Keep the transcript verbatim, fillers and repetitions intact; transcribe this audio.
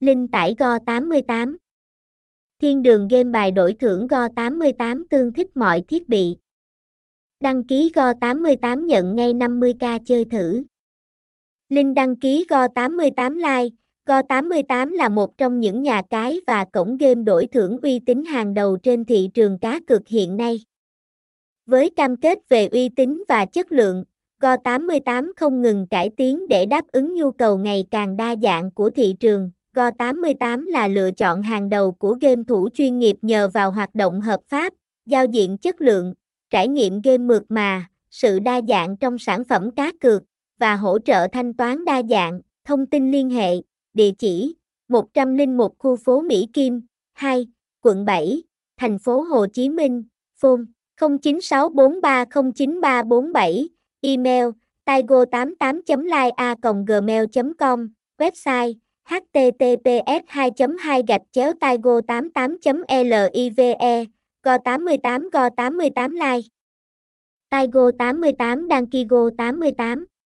Link tải go tám tám. Thiên đường game bài đổi thưởng go tám tám tương thích mọi thiết bị. Đăng ký go tám tám nhận ngay năm mươi k chơi thử. Link đăng ký go tám tám live. go tám tám là một trong những nhà cái và cổng game đổi thưởng uy tín hàng đầu trên thị trường cá cược hiện nay. Với cam kết về uy tín và chất lượng, go tám tám không ngừng cải tiến để đáp ứng nhu cầu ngày càng đa dạng của thị trường. go tám tám là lựa chọn hàng đầu của game thủ chuyên nghiệp nhờ vào hoạt động hợp pháp, giao diện chất lượng, trải nghiệm game mượt mà, sự đa dạng trong sản phẩm cá cược và hỗ trợ thanh toán đa dạng. Thông tin liên hệ, địa chỉ một không một khu phố Mỹ Kim, hai, quận bảy, thành phố Hồ Chí Minh, phone không chín sáu bốn ba không chín ba bốn bảy, email taigo tám tám chấm live a còng gmail chấm com, website h t t p s hai chấm hai gạch chéo taigo tám tám chấm live. go tám tám go tám tám live. Taigo tám tám đăng ký go tám tám.